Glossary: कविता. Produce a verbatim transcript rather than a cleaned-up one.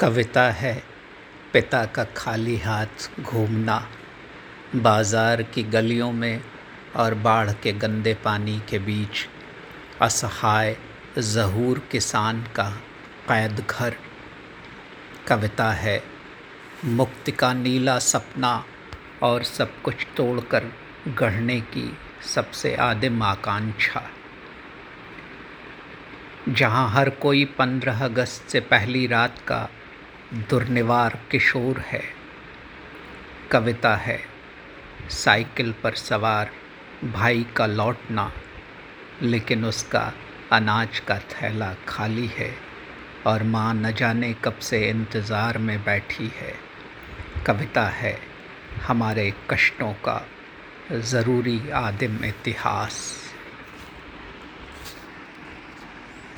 कविता है पिता का खाली हाथ घूमना। बाज़ार की गलियों में और बाढ़ के गंदे पानी के बीच असहाय जहूर किसान का कैद घर। कविता है मुक्ति का नीला सपना और सब कुछ तोड़कर गढ़ने की सबसे आदिम आकांक्षा। जहाँ हर कोई पंद्रह अगस्त से पहली रात का दुर्निवार किशोर है। कविता है साइकिल पर सवार भाई का लौटना, लेकिन उसका अनाज का थैला खाली है और माँ न जाने कब से इंतज़ार में बैठी है। कविता है हमारे कष्टों का ज़रूरी आदिम इतिहास।